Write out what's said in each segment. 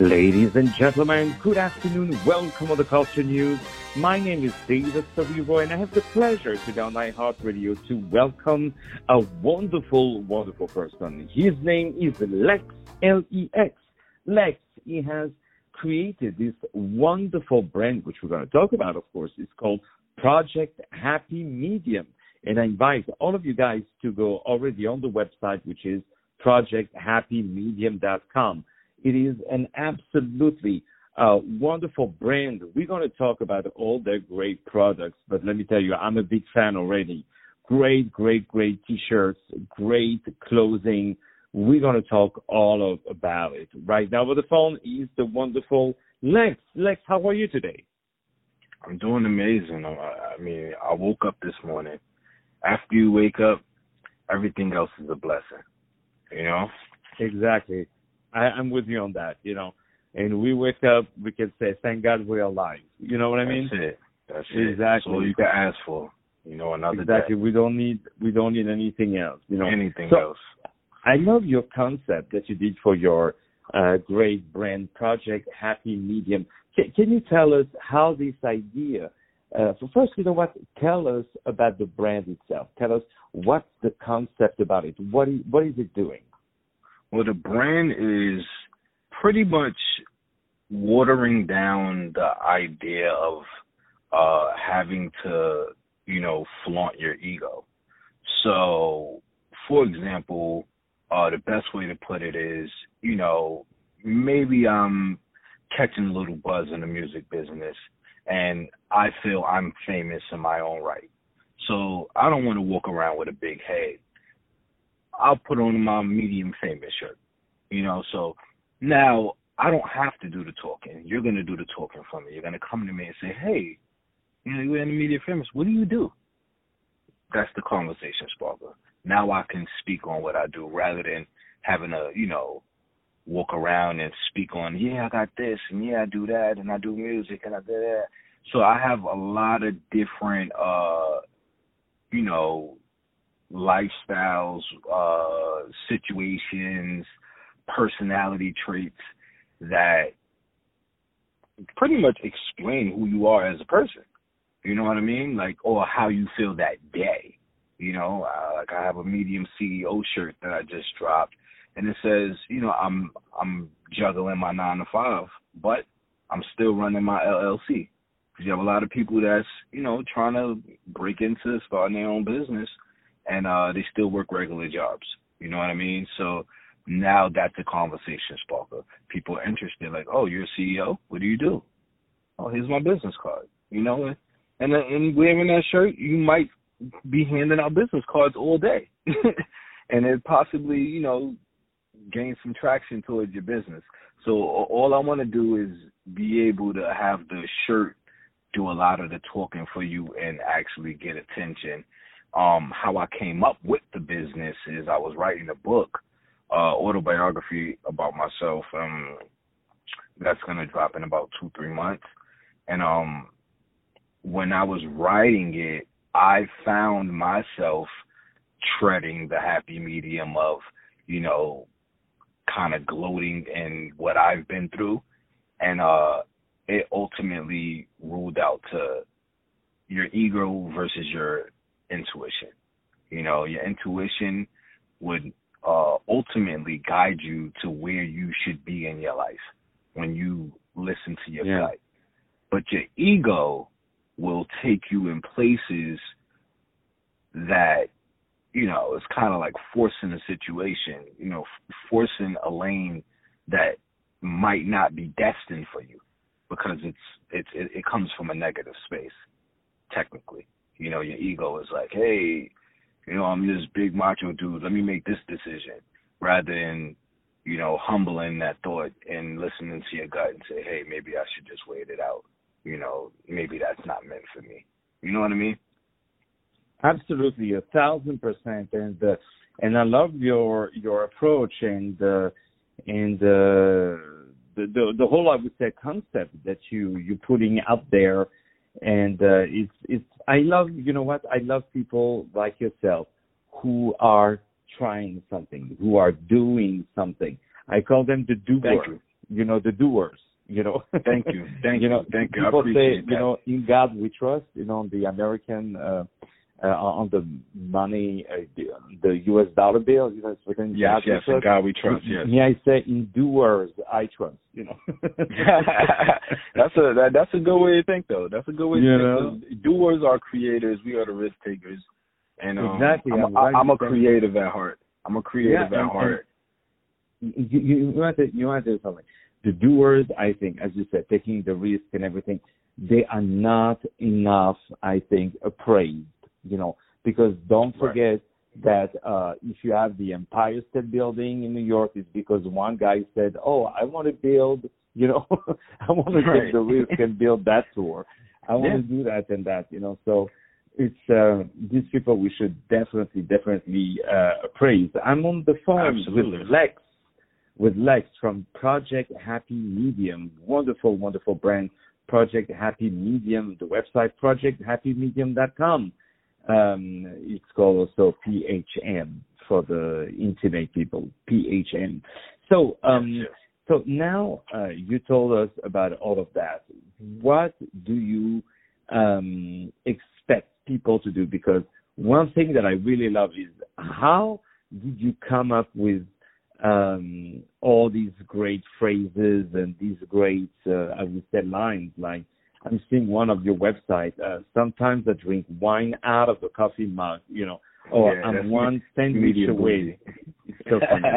Ladies and gentlemen, good afternoon. Welcome to The Culture News. My name is David Savivo, and I have the pleasure today on iHeartRadio to welcome a wonderful, wonderful person. His name is Lex, L-E-X. Lex, he has created this wonderful brand, which we're going to talk about, of course. It's called Project Happy Medium. And I invite all of you guys to go already on the website, which is projecthappymedium.com. It is an absolutely wonderful brand. We're going to talk about all their great products, but let me tell you, I'm a big fan already. Great T-shirts, great clothing. We're going to talk all about it. Right now with the phone is the wonderful Lex. Lex, how are you today? I'm doing amazing. I woke up this morning. After you wake up, everything else is a blessing, you know? Exactly. I'm with you on that, you know. And we wake up, we can say, thank God we're alive. You know what I mean? That's it. That's exactly. That's all you can ask for, you know, another exactly. Day. We don't need anything else, you know. Anything else. I love your concept that you did for your great brand, Project Happy Medium. Can you tell us how this idea, first, you know what, tell us about the brand itself. Tell us what's the concept about it. What is it doing? Well, the brand is pretty much watering down the idea of having to, you know, flaunt your ego. So, for example, the best way to put it is, you know, maybe I'm catching a little buzz in the music business and I feel I'm famous in my own right. So I don't want to walk around with a big head. I'll put on my medium famous shirt, you know, so now I don't have to do the talking. You're going to do the talking for me. You're going to come to me and say, hey, you know, you're in the medium famous. What do you do? That's the conversation sparkler. Now I can speak on what I do rather than having to, you know, walk around and speak on, yeah, I got this, and yeah, I do that, and I do music, and I do that. So I have a lot of different, you know, lifestyles, situations, personality traits that pretty much explain who you are as a person. You know what I mean? Like, or how you feel that day. You know, like I have a medium CEO shirt that I just dropped, and it says, you know, I'm juggling my 9 to 5, but I'm still running my LLC. Because you have a lot of people that's, you know, trying to break into starting their own business, and they still work regular jobs. You know what I mean? So now that's a conversation sparker. People are interested, like, oh, you're a CEO? What do you do? Oh, here's my business card. You know, and wearing that shirt, you might be handing out business cards all day and it possibly, you know, gain some traction towards your business. So all I want to do is be able to have the shirt do a lot of the talking for you and actually get attention. How I came up with the business is I was writing a book, autobiography about myself. That's going to drop in about 2-3 months. And, when I was writing it, I found myself treading the happy medium of, you know, kind of gloating in what I've been through. And it ultimately ruled out to your ego versus your intuition. You know, your intuition would ultimately guide you to where you should be in your life when you listen to your gut. But your ego will take you in places that, you know, it's kind of like forcing a situation, you know, forcing a lane that might not be destined for you because it comes from a negative space, technically. You know, your ego is like, hey, you know, I'm this big macho dude. Let me make this decision rather than, you know, humbling that thought and listening to your gut and say, hey, maybe I should just wait it out. You know, maybe that's not meant for me. You know what I mean? Absolutely, 1,000%. And I love your approach and the whole, I would say, concept that you're putting out there. And it's I love, you know what? I love people like yourself who are trying something, who are doing something. I call them the doers. the doers. Thank you. People say, in God we trust. The American, on the money, the U.S. dollar bill. In God we trust. Yes. Yeah, I say, in doers I trust. That's a good way to think, though. That's a good way to think. Doers are creators. We are the risk takers. And exactly. I'm a creative at heart. I'm a creative at heart. You want to something. The doers, I think, as you said, taking the risk and everything, they are not enough, I think, appraised, because don't forget that if you have the Empire State Building in New York, it's because one guy said, I want to build, I want to take the risk and build that tour. I want to do that and that, so it's these people we should definitely appraise. I'm on the phone with Lex from Project Happy Medium, wonderful brand, Project Happy Medium, the website, projecthappymedium.com. It's called also PHM for the intimate people, PHM. So now you told us about all of that. What do you expect people to do? Because one thing that I really love is, how did you come up with all these great phrases and these great, as you said, lines? Like, I'm seeing one of your website, sometimes I drink wine out of the coffee mug, or I'm one sandwich away. It's so funny.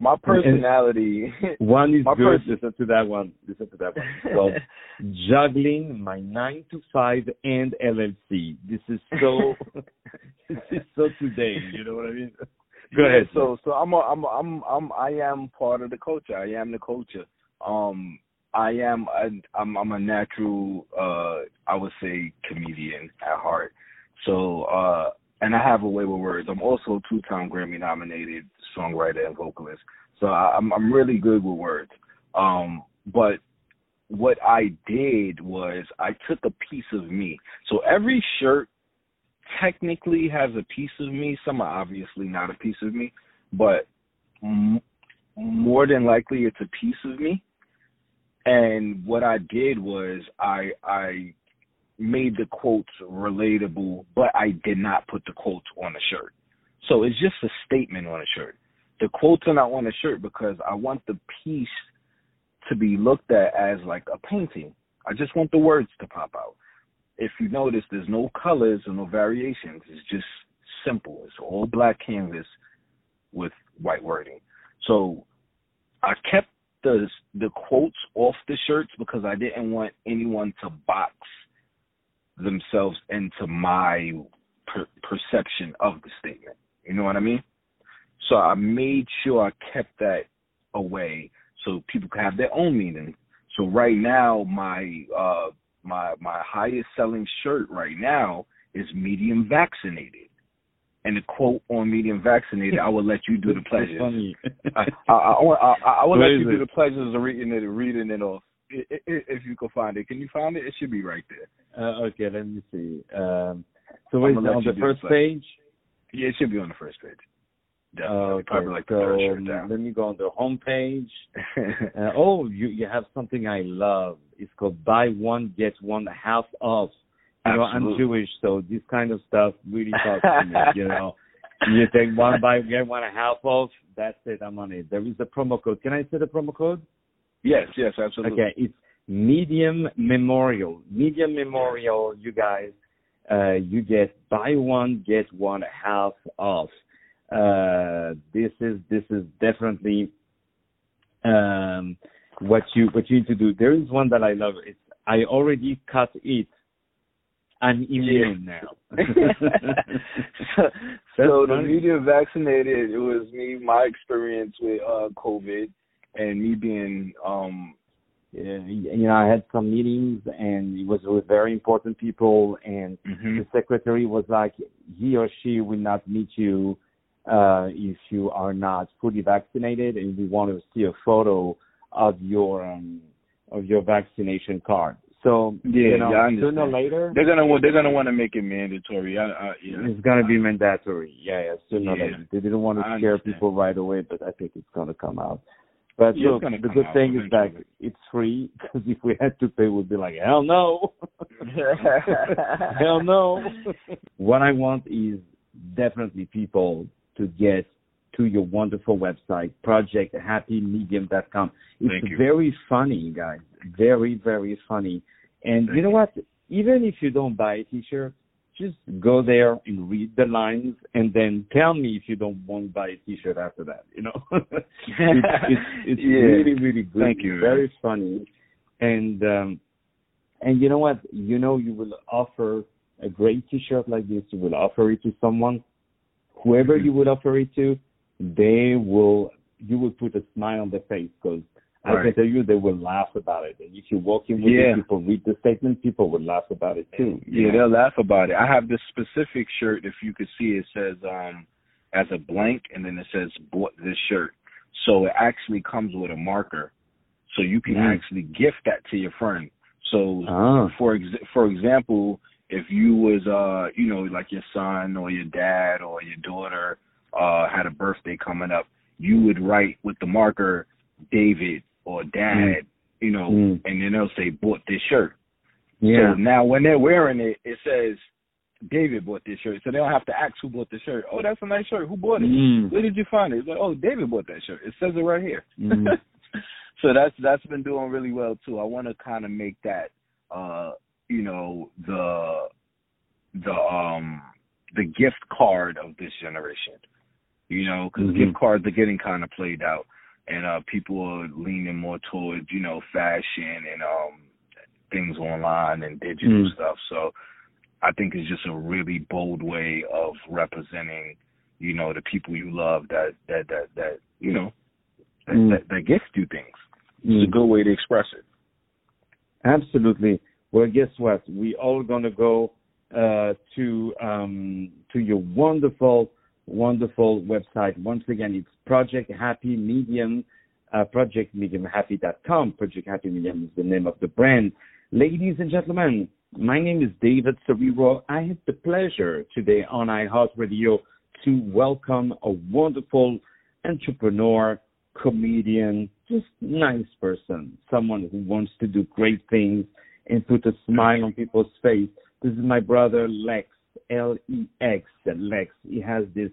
My personality. One is good. Listen to that one. So, juggling my 9 to 5 and LLC. This is so. This is so today. You know what I mean? Go ahead. So I am part of the culture. I am the culture. I'm a natural, I would say, comedian at heart. So, and I have a way with words. I'm also a 2-time Grammy-nominated songwriter and vocalist. So I'm really good with words. But what I did was I took a piece of me. So every shirt technically has a piece of me. Some are obviously not a piece of me, but more than likely it's a piece of me. And what I did was I made the quotes relatable, but I did not put the quotes on the shirt. So it's just a statement on a shirt. The quotes are not on the shirt because I want the piece to be looked at as like a painting. I just want the words to pop out. If you notice, there's no colors and no variations. It's just simple. It's all black canvas with white wording. So I kept the quotes off the shirts because I didn't want anyone to box themselves into my perception of the statement. You know what I mean? So I made sure I kept that away so people could have their own meaning. So right now, my highest selling shirt right now is Medium Vaccinated. And the quote on Medium Vaccinated, I will let you do the pleasures. I will let you do the pleasures of reading it off. If you can find it. Can you find it? It should be right there. Okay, let me see. So is it on the first page? Yeah, it should be on the first page. Okay. Probably like the third shirt down. Let me go on the home page. You have something I love. It's called Buy One, Get One Half Off. Absolutely. I'm Jewish, so this kind of stuff really talks to me, You take one buy, get one half off, that's it, I'm on it. There is a promo code. Can I say the promo code? Yes, absolutely. Okay, it's Medium Memorial. Medium Memorial, you guys, you get buy one, get one half off. This is definitely what you need to do. There is one that I love. It's I already cut it. I'm immune now. So the Medium Vaccinated, it was me, my experience with COVID, and me being I had some meetings, and it was with very important people, and the secretary was like, he or she will not meet you if you are not fully vaccinated, and we want to see a photo of your vaccination card. So sooner or later they're gonna want to make it mandatory. It's gonna be mandatory. Sooner or later. They didn't want to scare people right away, but I think it's gonna come out. But yeah, look, the good thing is that it's free, because if we had to pay, we'd be like, hell no. Hell no. What I want is definitely people to get to your wonderful website, projecthappymedium.com. It's very funny, guys. Very, very funny. And you know what? Even if you don't buy a T-shirt, just go there and read the lines, and then tell me if you don't want to buy a T-shirt after that. You know, it's really, really good. Thank you. Very funny, and you know what? You know, you will offer a great T-shirt like this. You will offer it to someone, whoever you would offer it to, they will. You will put a smile on their face, because I can tell you they will laugh about it. And if you're working with people, read the statement, people will laugh about it too. Yeah, they'll laugh about it. I have this specific shirt, if you could see, it says as a blank, and then it says bought this shirt. So it actually comes with a marker. So you can actually gift that to your friend. So for example, if you was, you know, like your son or your dad or your daughter had a birthday coming up, you would write with the marker David or Dad, you know, and then they'll say, bought this shirt. Yeah. So now when they're wearing it, it says, David bought this shirt. So they don't have to ask who bought the shirt. Oh, that's a nice shirt. Who bought it? Where did you find it? It's like, oh, David bought that shirt. It says it right here. So that's been doing really well, too. I want to kind of make that, you know, the gift card of this generation, you know, because gift cards are getting kind of played out. And people are leaning more towards, you know, fashion and things online and digital stuff. So I think it's just a really bold way of representing, you know, the people you love that you know, that gets you things. It's a good way to express it. Absolutely. Well, guess what? We all gonna go to your wonderful website. Once again, it's Project Happy Medium, projectmediumhappy.com. Project Happy Medium is the name of the brand. Ladies and gentlemen, my name is David Cerebro. I had the pleasure today on iHeartRadio to welcome a wonderful entrepreneur, comedian, just nice person, someone who wants to do great things and put a smile on people's face. This is my brother, Lex. L-E-X, Lex. He has this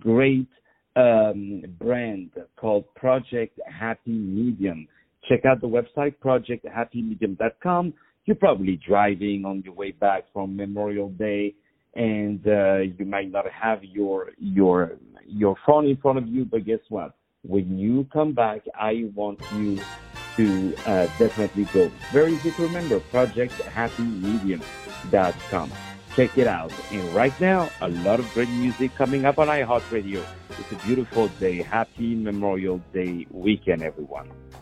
great brand called Project Happy Medium. Check out the website, projecthappymedium.com. You're probably driving on your way back from Memorial Day, and you might not have your phone in front of you, but guess what? When you come back, I want you to definitely go. Very easy to remember, projecthappymedium.com. Check it out. And right now, a lot of great music coming up on iHeartRadio. It's a beautiful day. Happy Memorial Day weekend, everyone.